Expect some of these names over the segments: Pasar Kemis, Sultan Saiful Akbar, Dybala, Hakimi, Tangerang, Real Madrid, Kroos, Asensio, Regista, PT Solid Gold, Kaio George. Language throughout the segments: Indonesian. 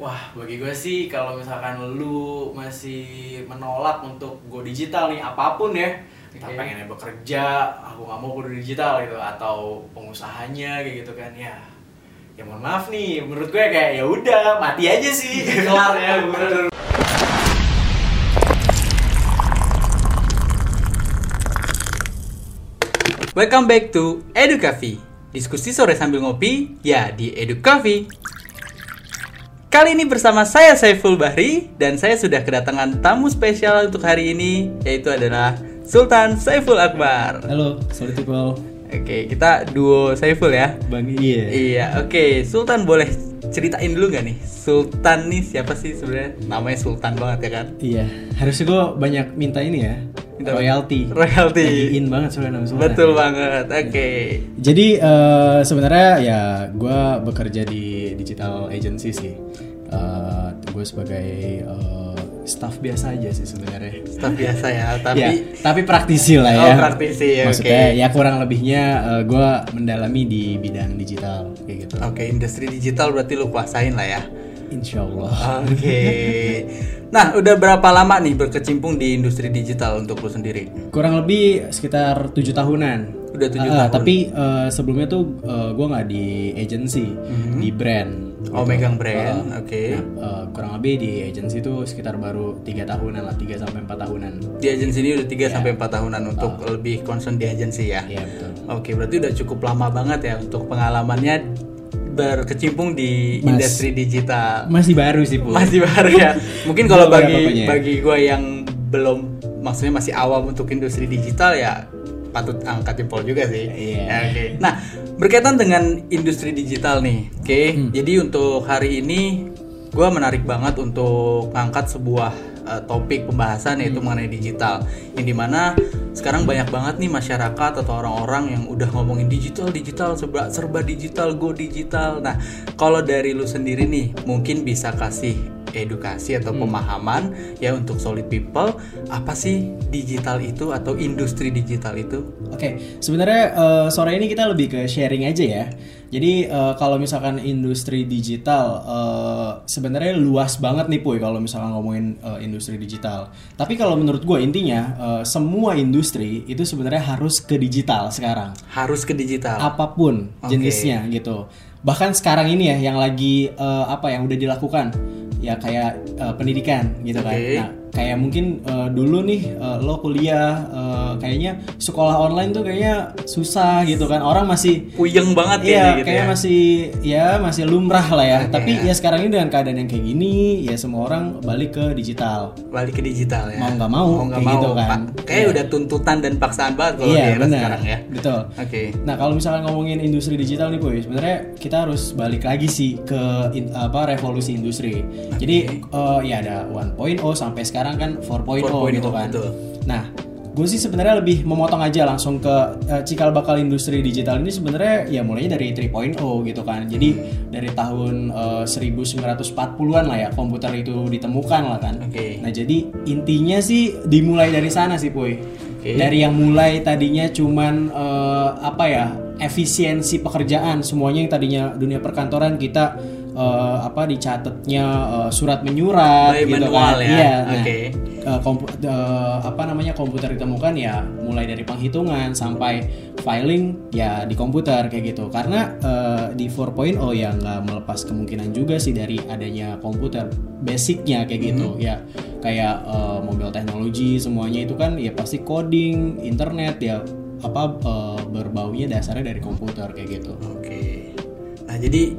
Wah, bagi gue sih kalau misalkan lu masih menolak untuk go digital nih, apapun ya, kita pengennya bekerja, aku nggak mau go digital gitu, atau pengusahanya kayak gitu kan, ya ya mohon maaf nih, menurut gue kayak ya udah mati aja sih, kelar ya bener. Welcome back to e-du Coffee, diskusi sore sambil ngopi ya di e-du Coffee. Kali ini bersama saya Saiful Bahri, dan saya sudah kedatangan tamu spesial untuk hari ini, yaitu adalah Sultan Saiful Akbar. Halo, sorry to call. Oke, kita duo Saiful ya. Bang iya. Iya, oke. Sultan boleh ceritain dulu nggak nih? Sultan nih siapa sih sebenarnya? Namanya Sultan banget ya kan? Iya. Harusnya gue banyak minta ini ya. Royalty. Lagi in banget soalnya nama Sultan. Betul banget. Oke. Jadi sebenarnya ya gue bekerja di digital agency sih. Gue sebagai staff biasa aja sih sebenarnya. Staff biasa ya, tapi ya, tapi praktisi lah ya. Oh, praktisi ya. Maksudnya okay. Ya kurang lebihnya gue mendalami di bidang digital kayak gitu. Oke, industri digital berarti lu kuasain lah ya. Insyaallah. Oke. Okay. Nah, udah berapa lama nih berkecimpung di industri digital untuk lu sendiri? Kurang lebih sekitar 7 tahunan. Udah 7 tahun. Tapi sebelumnya tuh gue nggak di agency, di brand. Oh, gitu. Megang brand. Oke. Okay. Nah, kurang lebih di agency tuh sekitar baru 3 tahunan lah, 3 sampai 4 tahunan. Di agency ini udah 3 sampai 4 tahunan untuk lebih concern di agency ya. Iya, betul. Oke, berarti udah cukup lama banget ya untuk pengalamannya berkecimpung di industri digital. Masih baru sih, Bu. Masih baru ya. Mungkin kalau bagi gue yang belum, maksudnya masih awam untuk industri digital ya patut angkat jempol juga sih. Iya. Yeah. Oke. Okay. Nah, berkaitan dengan industri digital nih. Oke. Okay? Jadi untuk hari ini gue menarik banget untuk ngangkat sebuah topik pembahasan yaitu mengenai digital, yang dimana sekarang banyak banget nih masyarakat atau orang-orang yang udah ngomongin digital, serba digital, go digital. Nah, kalau dari lu sendiri nih mungkin bisa kasih edukasi atau pemahaman ya untuk solid people, apa sih digital itu atau industri digital itu? Oke, sebenarnya sore ini kita lebih ke sharing aja ya. Jadi kalau misalkan industri digital sebenarnya luas banget nih Puy kalau misalkan ngomongin industri digital. Tapi kalau menurut gue intinya semua industri itu sebenarnya harus ke digital sekarang. Harus ke digital. Apapun jenisnya gitu. Bahkan sekarang ini ya yang lagi yang udah dilakukan ya kayak pendidikan gitu kan. Nah, kayak mungkin dulu nih lo kuliah kayaknya sekolah online tuh kayaknya susah gitu kan, orang masih puyeng banget ya gitu, kayak ya masih lumrah lah ya. Tapi ya sekarang ini dengan keadaan yang kayak gini ya semua orang balik ke digital ya, mau nggak mau kayak gitu kan. Kayak udah tuntutan dan paksaan banget kalau di era sekarang ya. Betul. Nah, kalau misalnya ngomongin industri digital nih Boy, sebenarnya kita harus balik lagi sih ke revolusi industri. Jadi ya ada 1.0 sampai sekarang kan 4.0 gitu kan. Betul. Nah, gue sih sebenarnya lebih memotong aja langsung ke cikal bakal industri digital ini sebenarnya ya mulainya dari 3.0 gitu kan. Jadi dari tahun 1940-an lah ya komputer itu ditemukan lah kan. Nah, jadi intinya sih dimulai dari sana sih Puy. Dari yang mulai tadinya cuman efisiensi pekerjaan, semuanya yang tadinya dunia perkantoran kita dicatatnya surat menyurat gitu manual kan. Ya. Iya. Nah, komputer ditemukan ya mulai dari penghitungan sampai filing ya di komputer kayak gitu. Karena di 4.0 ya nggak melepas kemungkinan juga sih dari adanya komputer basicnya kayak gitu ya. Kayak mobile technology semuanya itu kan ya pasti coding, internet ya berbaunya dasarnya dari komputer kayak gitu. Nah, jadi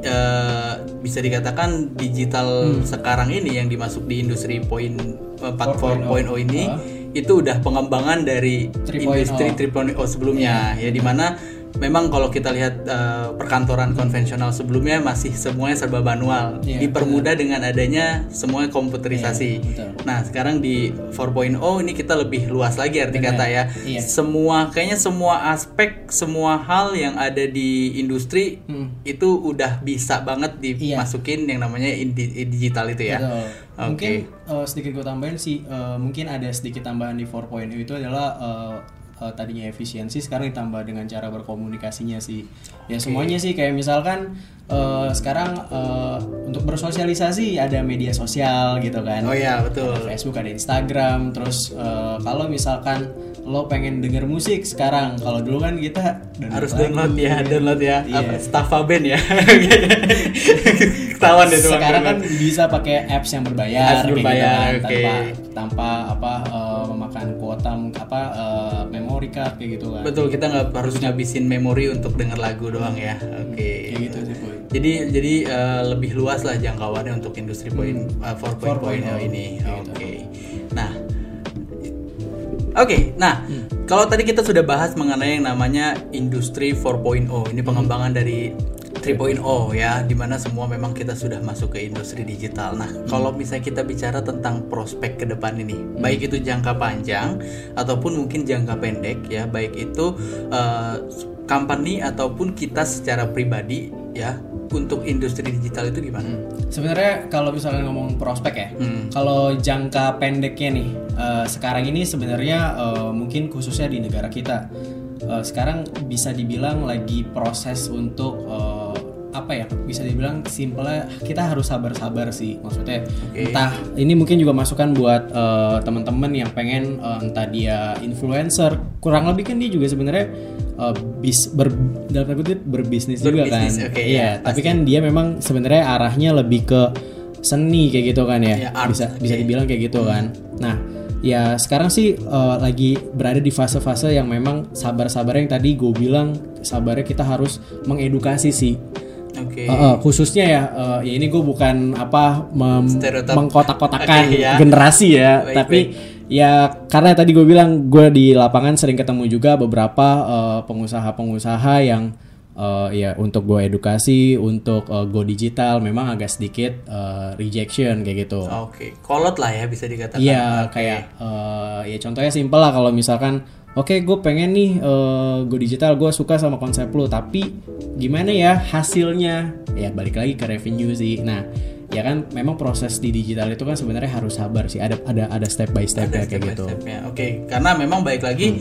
bisa dikatakan digital sekarang ini yang dimasuk di industri 4.0 ini itu udah pengembangan dari industri 3.0 sebelumnya. Ya, di mana memang kalau kita lihat perkantoran konvensional sebelumnya masih semuanya serba manual, dipermudah dengan adanya semuanya komputerisasi. Nah, sekarang di 4.0 ini kita lebih luas lagi arti kata ya. Semua aspek, semua hal yang ada di industri itu udah bisa banget dimasukin yang namanya digital itu ya. Betul. Mungkin sedikit gue tambahin sih, mungkin ada sedikit tambahan di 4.0 itu adalah tadinya efisiensi sekarang ditambah dengan cara berkomunikasinya sih. Ya semuanya sih kayak misalkan sekarang untuk bersosialisasi ada media sosial gitu kan. Oh iya, betul. Ada Facebook, ada Instagram. Terus kalau misalkan lo pengen denger musik sekarang, kalau dulu kan kita harus download ya. Apa, Staffaben ya. Ketahuan deh tuh. Sekarang kan bisa pakai apps yang berbayar, gitu kan. Okay. tanpa memakan kuota memori card kayak gitu kan. Betul, kita nggak harus ngabisin memori untuk denger lagu doang ya. Oke. Kayak gitu sih, Boy. Jadi lebih luas lah jangkauannya untuk industri 4.0 ini. Oke. Nah, kalau tadi kita sudah bahas mengenai yang namanya industri 4.0, ini pengembangan dari 3.0 ya, dimana semua memang kita sudah masuk ke industri digital. Nah, kalau misalnya kita bicara tentang prospek ke depan ini, baik itu jangka panjang ataupun mungkin jangka pendek ya, baik itu company ataupun kita secara pribadi ya, untuk industri digital itu gimana? Sebenarnya kalau misalnya ngomong prospek ya, kalau jangka pendeknya nih, sekarang ini sebenarnya mungkin khususnya di negara kita, sekarang bisa dibilang lagi proses untuk bisa dibilang simpelnya kita harus sabar-sabar sih, maksudnya entah ini mungkin juga masukan buat teman-teman yang pengen entah dia influencer, kurang lebih kan dia juga sebenarnya berbisnis juga kan, iya, tapi kan dia memang sebenarnya arahnya lebih ke seni kayak gitu kan ya, bisa dibilang kayak gitu kan. Nah, ya sekarang sih lagi berada di fase-fase yang memang sabar-sabarnya yang tadi gue bilang, sabarnya kita harus mengedukasi sih. Okay. Khususnya ya, ya ini gue bukan mengkotak-kotakan generasi ya, tapi ya karena tadi gue bilang gue di lapangan sering ketemu juga beberapa pengusaha-pengusaha yang ya untuk gue edukasi untuk go digital memang agak sedikit rejection kayak gitu. Oke. Kolot lah ya bisa dikatakan. Iya, kayak ya contohnya simpel lah, kalau misalkan gue pengen nih go digital, gue suka sama konsep lo, tapi gimana ya hasilnya? Ya balik lagi ke revenue sih. Nah, ya kan memang proses di digital itu kan sebenarnya harus sabar sih, ada step by step ya kayak gitu. Karena memang baik lagi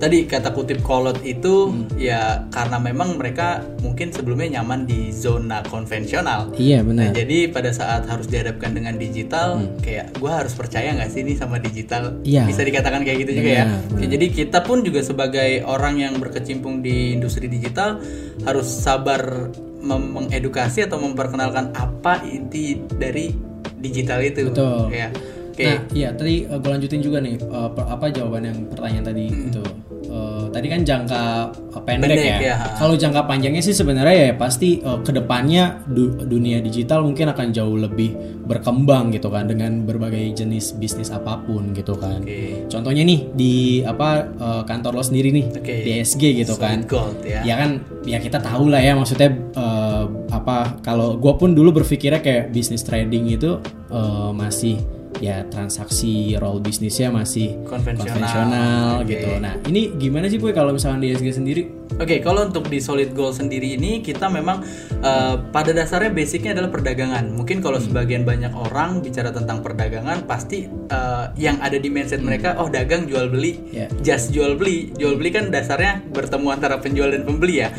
tadi kata kutip kolot itu ya karena memang mereka mungkin sebelumnya nyaman di zona konvensional. Iya benar. Nah, jadi pada saat harus dihadapkan dengan digital kayak gue harus percaya nggak sih ini sama digital? Iya. Bisa dikatakan kayak gitu juga ya. Benar. Jadi kita pun juga sebagai orang yang berkecimpung di industri digital harus sabar mengedukasi atau memperkenalkan apa inti dari digital itu. Betul. Ya. Okay. Nah, iya tadi gue lanjutin juga nih jawaban yang pertanyaan tadi itu. Tadi kan jangka pendek ya. Kalau jangka panjangnya sih sebenarnya ya pasti kedepannya dunia digital mungkin akan jauh lebih berkembang gitu kan, dengan berbagai jenis bisnis apapun gitu kan. Okay. Contohnya nih di kantor lo sendiri nih, DSG gitu kan. Gold, ya. Ya kan ya kita tahu lah ya, maksudnya kalau gue pun dulu berpikirnya kayak bisnis trading itu masih ya transaksi roll bisnisnya masih konvensional gitu. Nah ini gimana sih Boy kalau misalkan di SG sendiri? Kalau untuk di Solid Gold sendiri ini kita memang pada dasarnya basicnya adalah perdagangan. Mungkin kalau sebagian banyak orang bicara tentang perdagangan pasti yang ada di mindset mereka dagang jual beli, just jual beli. Jual beli kan dasarnya bertemu antara penjual dan pembeli ya.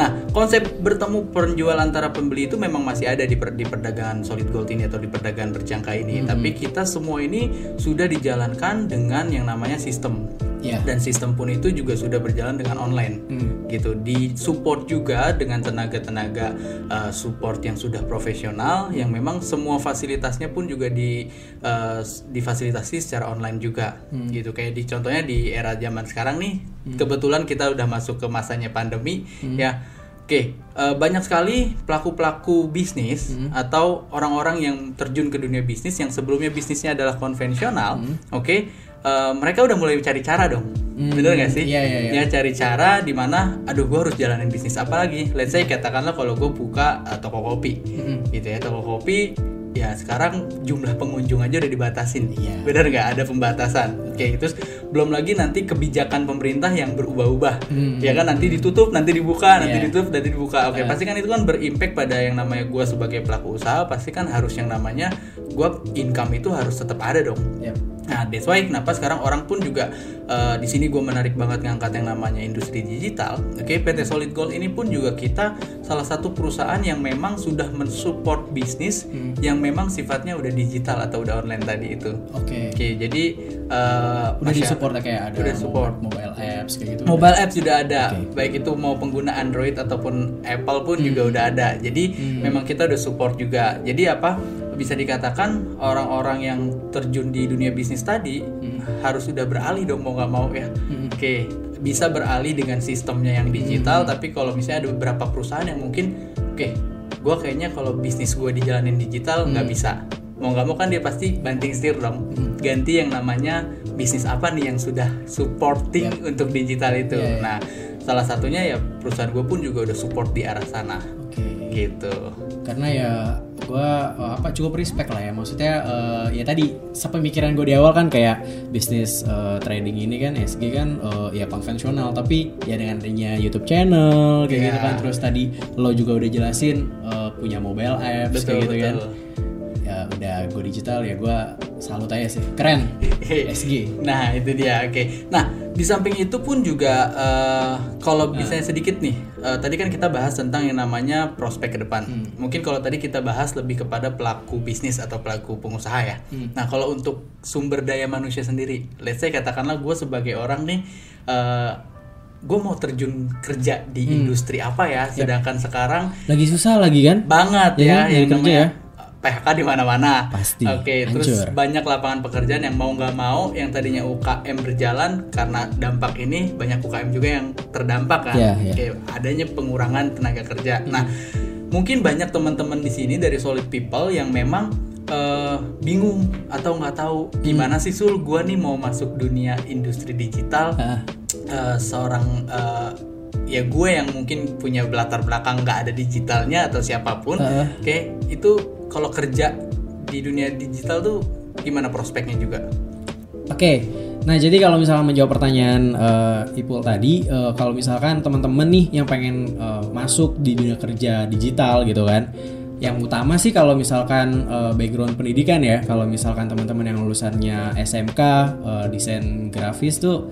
Nah konsep bertemu penjual antara pembeli itu memang masih ada di perdagangan Solid Gold ini atau di perdagangan berjangka ini. Tapi kita semua ini sudah dijalankan dengan yang namanya sistem. Dan sistem pun itu juga sudah berjalan dengan online gitu, disupport juga dengan tenaga-tenaga support yang sudah profesional, yang memang semua fasilitasnya pun juga difasilitasi secara online juga gitu. Kayak contohnya di era zaman sekarang nih, kebetulan kita udah masuk ke masanya pandemi ya. Banyak sekali pelaku-pelaku bisnis atau orang-orang yang terjun ke dunia bisnis yang sebelumnya bisnisnya adalah konvensional, mereka udah mulai cari cara dong, bener nggak sih? Ya cari cara di mana, gue harus jalanin bisnis apa lagi? Let's say katakanlah kalau gue buka toko kopi, gitu ya, toko kopi. Ya sekarang jumlah pengunjung aja udah dibatasin, benar nggak? Ada pembatasan, terus belum lagi nanti kebijakan pemerintah yang berubah-ubah, ya kan nanti ditutup, nanti dibuka, nanti ditutup, nanti dibuka, pasti kan itu kan berimpact pada yang namanya gue sebagai pelaku usaha, pasti kan harus yang namanya gue income itu harus tetap ada dong, Nah, that's why kenapa sekarang orang pun juga di sini gue menarik banget ngangkat yang namanya industri digital. Oke, PT Solid Gold ini pun juga kita salah satu perusahaan yang memang sudah mensupport bisnis yang memang sifatnya udah digital atau udah online tadi itu. Oke. Oke, jadi udah disupport kayak ada. Udah support mobile apps kayak gitu. Mobile apps sudah ada. Okay. Baik itu mau pengguna Android ataupun Apple pun juga udah ada. Jadi memang kita udah support juga. Jadi apa? Bisa dikatakan orang-orang yang terjun di dunia bisnis tadi harus sudah beralih dong, mau nggak mau ya. Oke, bisa beralih dengan sistemnya yang digital, tapi kalau misalnya ada beberapa perusahaan yang mungkin gue kayaknya kalau bisnis gue dijalanin digital nggak bisa, mau nggak mau kan dia pasti banting setir dong, ganti yang namanya bisnis apa nih yang sudah supporting untuk digital itu. Nah, salah satunya ya perusahaan gue pun juga udah support di arah sana. Gitu. Karena ya gue cukup respect lah ya, maksudnya ya tadi sepemikiran gue di awal kan kayak bisnis trading ini kan ESG kan ya konvensional, tapi ya dengan adanya YouTube channel kayak gitu kan, terus tadi lo juga udah jelasin punya mobile apps kayak gitu kan, ya udah gue digital ya gue salut aja sih, keren ESG. Nah itu dia. Nah di samping itu pun juga kalau misalnya sedikit nih, tadi kan kita bahas tentang yang namanya prospek ke depan. Mungkin kalau tadi kita bahas lebih kepada pelaku bisnis atau pelaku pengusaha ya. Nah kalau untuk sumber daya manusia sendiri, let's say katakanlah gue sebagai orang nih, gue mau terjun kerja di industri apa ya, sedangkan sekarang lagi susah lagi kan banget ya yang namanya PHK di mana-mana. Pasti. Terus banyak lapangan pekerjaan yang mau nggak mau, yang tadinya UKM berjalan karena dampak ini banyak UKM juga yang terdampak kan. Adanya pengurangan tenaga kerja. Nah, mungkin banyak teman-teman di sini dari Solid People yang memang bingung atau nggak tahu gimana sih Sul, gua nih mau masuk dunia industri digital. Seorang ya gue yang mungkin punya latar belakang nggak ada digitalnya atau siapapun, itu kalau kerja di dunia digital tuh gimana prospeknya juga? Nah jadi kalau misalkan menjawab pertanyaan Ipul tadi, kalau misalkan teman-teman nih yang pengen masuk di dunia kerja digital gitu kan, yang utama sih kalau misalkan background pendidikan ya, kalau misalkan teman-teman yang lulusannya SMK desain grafis tuh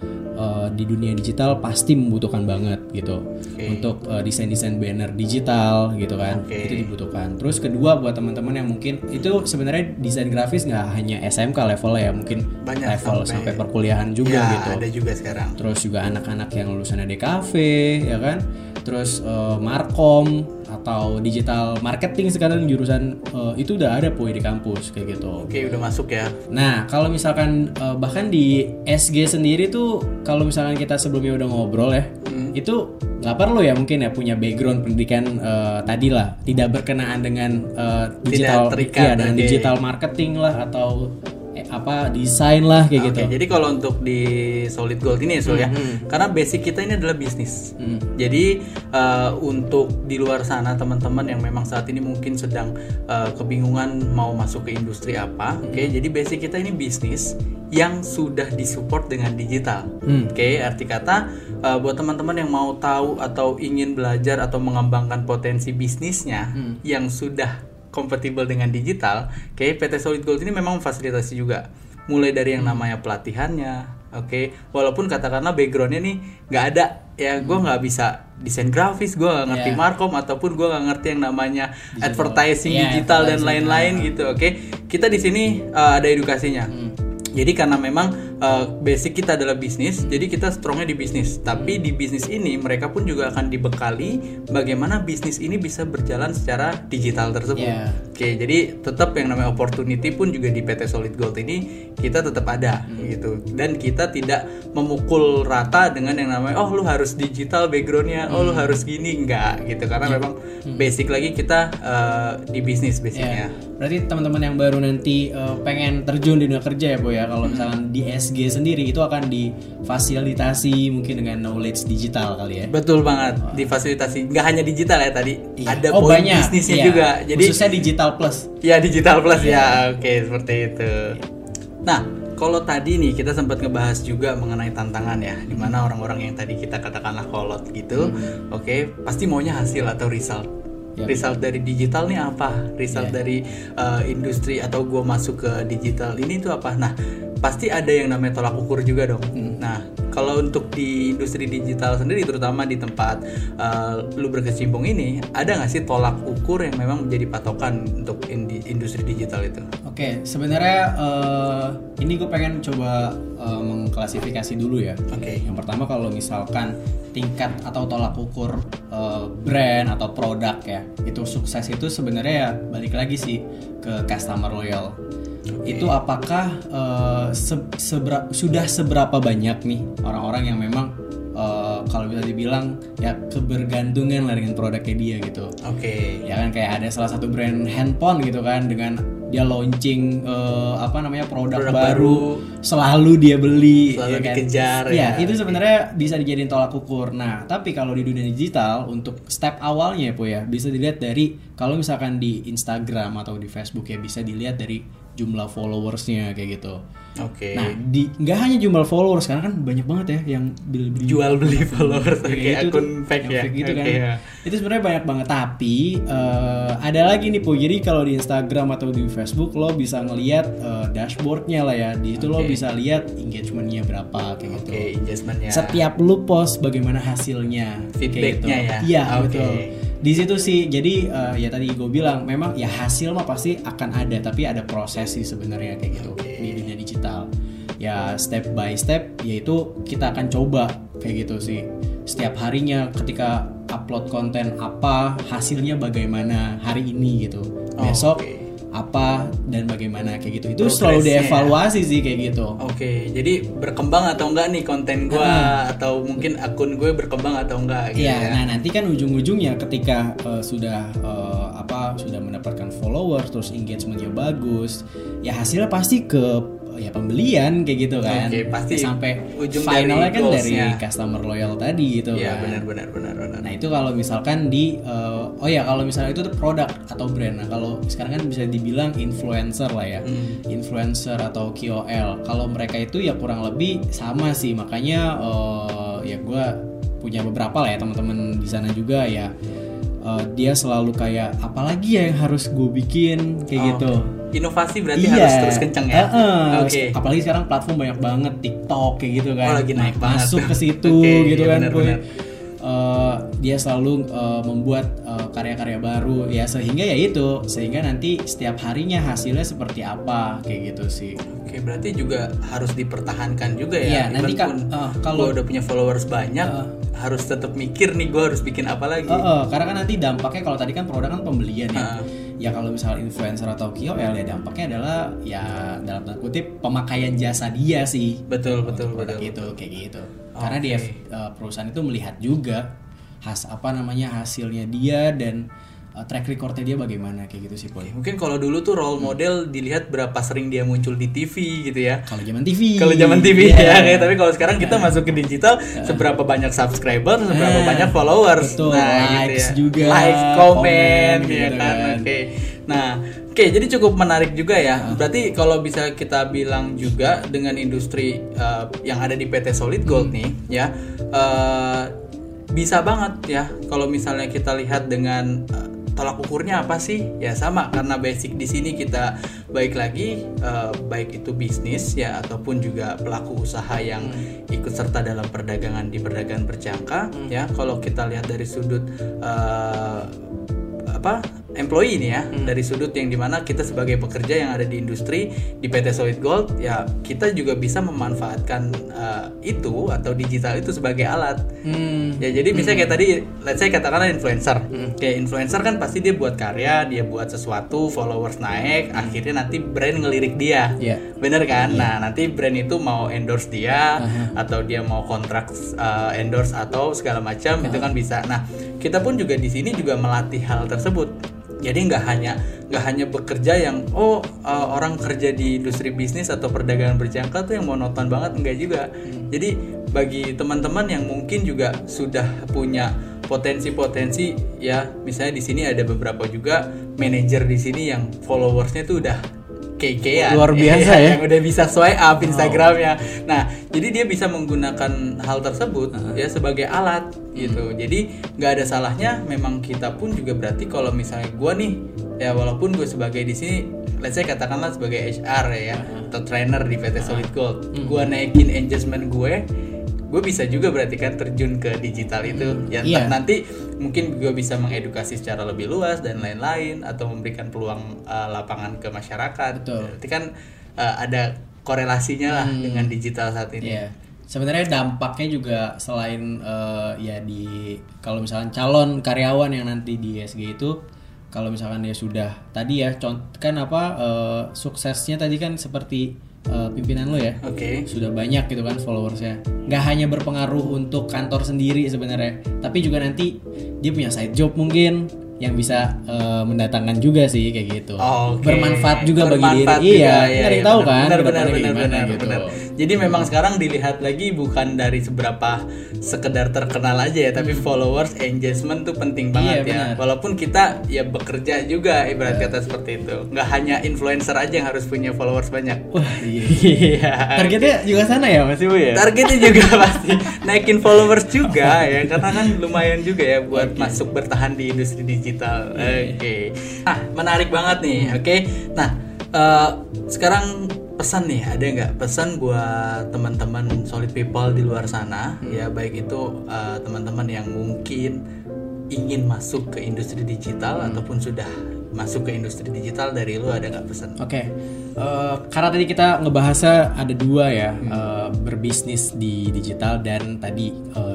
di dunia digital pasti membutuhkan banget gitu, untuk desain-desain banner digital gitu kan, itu dibutuhkan. Terus kedua buat teman-teman yang mungkin itu sebenarnya desain grafis nggak hanya SMK level ya, mungkin banyak level sampai perkuliahan juga ya, gitu. Ada juga sekarang. Terus juga anak-anak yang lulusannya DKV ya kan, terus Markom atau digital marketing sekarang jurusan itu udah ada di kampus kayak gitu. Udah masuk ya. Nah kalau misalkan bahkan di SG sendiri tuh, kalau misalkan kita sebelumnya udah ngobrol ya, itu nggak perlu ya mungkin ya punya background pendidikan tadi lah, tidak berkenaan dengan digital, ya dengan digital marketing lah atau desain lah kayak gitu. Jadi kalau untuk di Solid Gold ini ya Sul ya, karena basic kita ini adalah bisnis. Jadi untuk di luar sana teman-teman yang memang saat ini mungkin sedang kebingungan mau masuk ke industri apa, jadi basic kita ini bisnis yang sudah disupport dengan digital. Arti kata buat teman-teman yang mau tahu atau ingin belajar atau mengembangkan potensi bisnisnya yang sudah kompatibel dengan digital, PT Solid Gold ini memang memfasilitasi juga, mulai dari yang namanya pelatihannya, walaupun katakanlah backgroundnya nih nggak ada ya, gue nggak bisa desain grafis, gue nggak ngerti markom, ataupun gue nggak ngerti yang namanya advertising digital dan lain-lain gitu, kita di sini ada edukasinya. Jadi karena memang basic kita adalah bisnis, jadi kita strongnya di bisnis. Tapi di bisnis ini mereka pun juga akan dibekali bagaimana bisnis ini bisa berjalan secara digital tersebut. Jadi tetap yang namanya opportunity pun juga di PT Solid Gold ini kita tetap ada gitu. Dan kita tidak memukul rata dengan yang namanya lu harus digital backgroundnya, lu harus gini, enggak gitu. Karena memang basic lagi kita di bisnis basicnya. Berarti teman-teman yang baru nanti pengen terjun di dunia kerja ya Bu ya, kalau misalkan di SG sendiri itu akan difasilitasi mungkin dengan knowledge digital kali ya. Betul banget, difasilitasi. Nggak hanya digital ya tadi, ada poin bisnisnya juga. Jadi khususnya digital plus. Ya digital plus ya, seperti itu. Nah, kalau tadi nih kita sempat ngebahas juga mengenai tantangan ya, dimana orang-orang yang tadi kita katakanlah kolot gitu, pasti maunya hasil atau result. Result dari digital nih apa? Result dari industri atau gue masuk ke digital ini tuh apa? Nah, pasti ada yang namanya tolak ukur juga dong. Nah, kalau untuk di industri digital sendiri, terutama di tempat lu berkecimpung ini, ada nggak sih tolak ukur yang memang menjadi patokan untuk industri digital itu? Oke, sebenarnya ini gue pengen coba mengklasifikasi dulu ya. Oke. Yang pertama kalau misalkan tingkat atau tolak ukur brand atau produk ya, itu sukses itu sebenarnya ya balik lagi sih ke customer loyal. Okay. Itu apakah sudah seberapa banyak nih orang-orang yang memang kalau bisa dibilang ya kebergantungan lah dengan produknya dia gitu. Oke. Ya kan kayak ada salah satu brand handphone gitu kan, dengan dia launching produk baru, selalu dia beli, selalu ya kan? Dikejar. Ya, itu sebenarnya bisa dijadiin tolak ukur. Nah, tapi kalau di dunia digital untuk step awalnya ya Po ya, bisa dilihat dari kalau misalkan di Instagram atau di Facebook ya bisa dilihat dari jumlah followersnya kayak gitu. Oke. Okay. Nah, nggak hanya jumlah followers, karena kan banyak banget ya yang jual beli followers, kayak akun fake ya. Gitu kan. Yeah. Itu sebenarnya banyak banget. Tapi ada lagi nih Po. Jadi kalau di Instagram atau di Facebook lo bisa ngelihat dashboardnya lah ya. Di situ lo bisa lihat engagementnya berapa kayak gitu. Oke, engagementnya. Setiap lo post bagaimana hasilnya, feedbacknya gitu. Iya, betul. Di situ sih, jadi ya tadi gue bilang memang ya hasil mah pasti akan ada, tapi ada proses sih sebenarnya kayak gitu di dunia digital. Ya step by step, yaitu kita akan coba kayak gitu sih. Setiap harinya ketika upload konten apa, hasilnya bagaimana hari ini gitu. Besok apa dan bagaimana kayak gitu. Itu selalu dievaluasi sih kayak gitu. Oke, jadi berkembang atau enggak nih konten gue atau mungkin akun gue berkembang atau enggak gitu. Iya, nah nanti kan ujung-ujungnya ketika sudah mendapatkan followers, terus engagementnya bagus, ya hasilnya pasti ke pembelian kayak gitu kan. Oke, pasti sampai ujung finalnya kan dari customer loyal tadi gitu. Iya, kan? benar. Nah, itu kalau misalkan di kalau misalnya itu produk atau brand. Nah, kalau sekarang kan bisa dibilang influencer lah ya. Influencer atau KOL. Kalau mereka itu ya kurang lebih sama sih. Makanya gue punya beberapa lah ya teman-teman di sana juga ya. Dia selalu kayak apalagi ya yang harus gue bikin kayak gitu. Inovasi berarti harus terus kenceng ya. Apalagi sekarang platform banyak banget, TikTok kayak gitu kan. Lagi naik banget. Masuk ke situ gitu kan. Bener. Dia selalu membuat karya-karya baru ya, sehingga nanti setiap harinya hasilnya seperti apa kayak gitu sih. Oke, berarti juga harus dipertahankan juga ya. Iya, nanti kalau udah punya followers banyak harus tetap mikir nih gue harus bikin apa lagi. Karena kan nanti dampaknya kalau tadi kan produk kan pembelian ya. Ya kalau misalnya influencer atau KOL ya dampaknya adalah ya dalam tanda kutip pemakaian jasa dia sih. Betul. Gitu kayak gitu. Karena dia perusahaan itu melihat juga hasilnya dia dan track recordnya dia bagaimana kayak gitu sih Boy. Mungkin kalau dulu tuh role model dilihat berapa sering dia muncul di TV gitu ya. Kalau zaman TV ya. Tapi kalau sekarang kita masuk ke digital, seberapa banyak subscriber, seberapa banyak followers. Betul. Nah, likes gitu ya. Juga. Likes, komen gitu kan. Oke. Nah, jadi cukup menarik juga ya. Berarti kalau bisa kita bilang juga dengan industri yang ada di PT Solid Gold nih ya. Bisa banget ya kalau misalnya kita lihat dengan tolak ukurnya apa sih ya, sama karena basic di sini kita baik itu bisnis ya ataupun juga pelaku usaha yang ikut serta dalam perdagangan berjangka ya. Kalau kita lihat dari sudut employee ini ya, dari sudut yang dimana kita sebagai pekerja yang ada di industri di PT Solid Gold ya, kita juga bisa memanfaatkan itu atau digital itu sebagai alat ya. Jadi misalnya kayak tadi let's say katakanlah influencer, kayak influencer kan pasti dia buat karya, dia buat sesuatu, followers naik, akhirnya nanti brand ngelirik dia, bener kan? Nah nanti brand itu mau endorse dia atau dia mau kontrak endorse atau segala macam itu kan bisa. Nah kita pun juga di sini juga melatih hal tersebut. Jadi nggak hanya bekerja yang orang kerja di industri bisnis atau perdagangan berjangka tuh yang monoton banget, enggak juga. Jadi bagi teman-teman yang mungkin juga sudah punya potensi ya, misalnya di sini ada beberapa juga manajer di sini yang followersnya tuh udah keke-kean. Luar biasa ya. Yang udah bisa swipe up Instagramnya. Nah, jadi dia bisa menggunakan hal tersebut ya sebagai alat gitu. Jadi nggak ada salahnya memang kita pun juga berarti kalau misalnya gue nih ya walaupun gue sebagai di sini, let's say katakanlah sebagai HR ya atau trainer di PT Solid Gold, gue naikin engagement gue bisa juga berarti kan terjun ke digital itu ya nanti mungkin gue bisa mengedukasi secara lebih luas dan lain-lain atau memberikan peluang lapangan ke masyarakat. Betul. Berarti kan ada korelasinya lah dengan digital saat ini. Sebenarnya dampaknya juga selain ya di kalau misalkan calon karyawan yang nanti di SG itu kalau misalkan dia sudah tadi ya kan suksesnya tadi kan seperti pimpinan lo ya, sudah banyak gitu kan followersnya. Nggak hanya berpengaruh untuk kantor sendiri sebenarnya, tapi juga nanti dia punya side job mungkin yang bisa mendatangkan juga sih kayak gitu. Bermanfaat juga bagi diri. Iya, nggak tahu kan. Benar. Jadi memang sekarang dilihat lagi bukan dari seberapa sekedar terkenal aja ya, tapi followers, engagement tuh penting banget ya. Benar. Walaupun kita ya bekerja juga ibarat kata seperti itu. Nggak hanya influencer aja yang harus punya followers banyak. Targetnya juga sana ya Mas Ibu ya. Targetnya juga pasti naikin followers juga ya. Karena kan lumayan juga ya buat masuk bertahan di industri digital. Nah, menarik banget nih. Nah, sekarang pesan nih, ada nggak pesan buat teman-teman solid people di luar sana ya, baik itu teman-teman yang mungkin ingin masuk ke industri digital ataupun sudah masuk ke industri digital, dari lu ada nggak pesan? Karena tadi kita ngebahasnya ada dua ya, berbisnis di digital dan tadi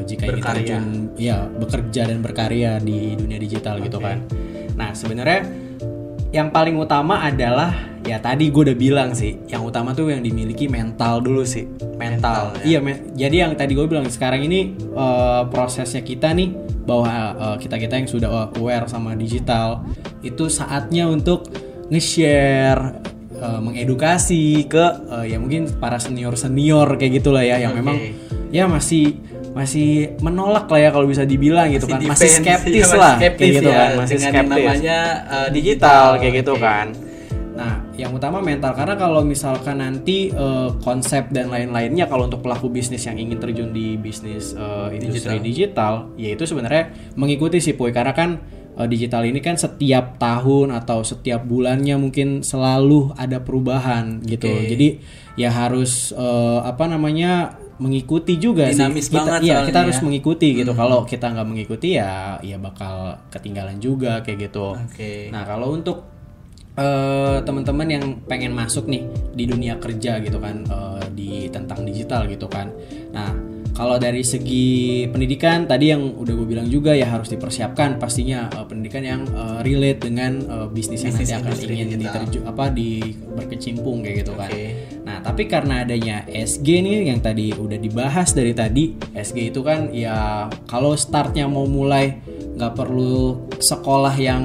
jika ingin terjun ya bekerja dan berkarya di dunia digital gitu kan. Nah sebenarnya yang paling utama adalah ya tadi gue udah bilang sih, yang utama tuh yang dimiliki mental dulu sih. Mental. Iya, jadi yang tadi gue bilang sekarang ini prosesnya kita nih bahwa kita-kita yang sudah aware sama digital itu saatnya untuk nge-share, mengedukasi ke ya mungkin para senior-senior kayak gitulah ya yang memang ya masih menolak lah ya kalau bisa dibilang gitu kan, masih skeptis lah kayak gitu kan, masih skeptis namanya digital kayak gitu kan. Nah, yang utama mental, karena kalau misalkan nanti konsep dan lain-lainnya kalau untuk pelaku bisnis yang ingin terjun di bisnis industri digital, yaitu sebenarnya mengikuti sih Puy, karena kan digital ini kan setiap tahun atau setiap bulannya mungkin selalu ada perubahan gitu. Jadi ya harus mengikuti juga dinamis sih. Kita harus mengikuti gitu. Kalau kita nggak mengikuti ya bakal ketinggalan juga kayak gitu. Nah, kalau untuk teman-teman yang pengen masuk nih di dunia kerja gitu kan, di tentang digital gitu kan. Nah, kalau dari segi pendidikan tadi yang udah gue bilang juga ya harus dipersiapkan pastinya pendidikan yang relate dengan bisnis yang nanti akan ingin berkecimpung kayak gitu kan. Nah, tapi karena adanya SG nih yang tadi udah dibahas dari tadi, SG itu kan ya kalau startnya mau mulai nggak perlu sekolah yang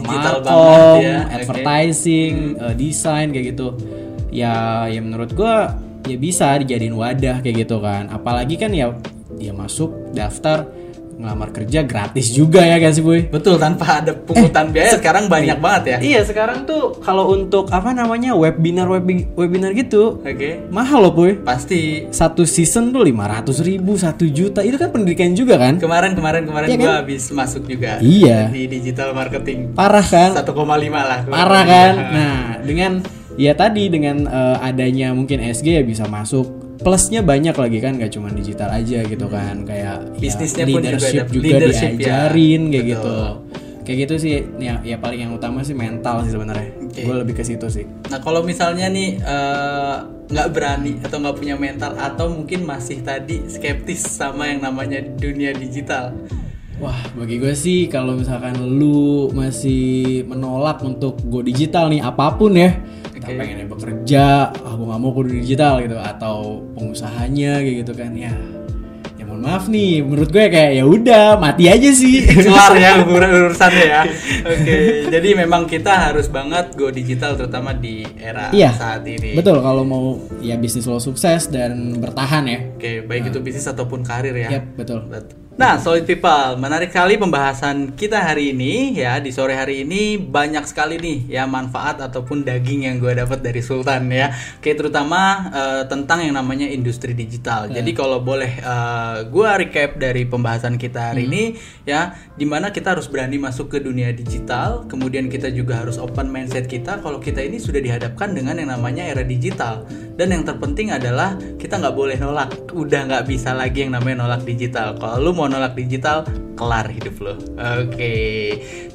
markom, ya, advertising, desain kayak gitu. Ya menurut gue ya bisa dijadiin wadah kayak gitu kan. Apalagi kan ya dia masuk daftar ngelamar kerja gratis juga ya kan sih Boy? Betul, tanpa ada pungutan biaya. Sekarang banyak banget ya. Iya, sekarang tuh kalau untuk webinar gitu mahal loh Boy. Pasti satu season tuh 500.000, 1 juta. Itu kan pendidikan juga kan. Kemarin ya, gua habis masuk juga di digital marketing. Parah kan, 1,5 lah. Parah kan. Nah dengan adanya mungkin SG ya bisa masuk. Plusnya banyak lagi kan, gak cuma digital aja gitu kan, kayak bisnisnya ya, leadership pun juga diajarin ya. Kayak betul. Gitu kayak gitu sih ya paling yang utama sih mental sih sebenarnya. Gue lebih ke situ sih. Nah kalau misalnya nih nggak berani atau nggak punya mental atau mungkin masih tadi skeptis sama yang namanya dunia digital, wah bagi gue sih kalau misalkan lu masih menolak untuk go digital nih apapun ya, pengennya bekerja, aku nggak mau kudu digital gitu, atau pengusahanya kayak gitu kan ya mohon maaf nih, menurut gue kayak ya udah mati aja sih, keluar ya urusannya ya. Jadi memang kita harus banget go digital terutama di era saat ini. Betul, kalau mau ya bisnis lo sukses dan bertahan ya. Baik itu bisnis ataupun karir ya. Betul. Nah, Solid People, menarik sekali pembahasan kita hari ini ya. Di sore hari ini banyak sekali nih ya manfaat ataupun daging yang gue dapat dari Sultan ya. Oke, terutama tentang yang namanya industri digital. Jadi kalau boleh gue recap dari pembahasan kita hari ini ya, dimana kita harus berani masuk ke dunia digital. Kemudian kita juga harus open mindset kita kalau kita ini sudah dihadapkan dengan yang namanya era digital. Dan yang terpenting adalah kita nggak boleh nolak. Udah nggak bisa lagi yang namanya nolak digital. Kalau lu mau nolak digital, kelar hidup lo. Oke.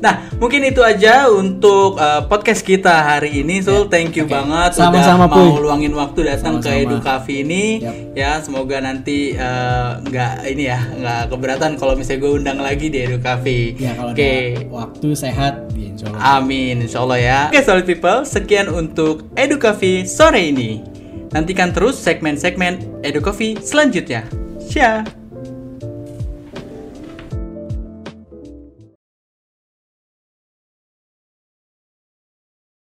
Nah, mungkin itu aja untuk podcast kita hari ini. So, thank you banget sama-sama udah mau luangin waktu datang ke e-du Coffee ini. Ya, semoga nanti nggak keberatan kalau misalnya gue undang lagi di e-du Coffee. Ya, kalau ada waktu sehat, insyaallah. Amin, insyaallah ya. Oke, Solid People, sekian untuk e-du Coffee sore ini. Nantikan terus segmen-segmen e-du Coffee selanjutnya. Ciao.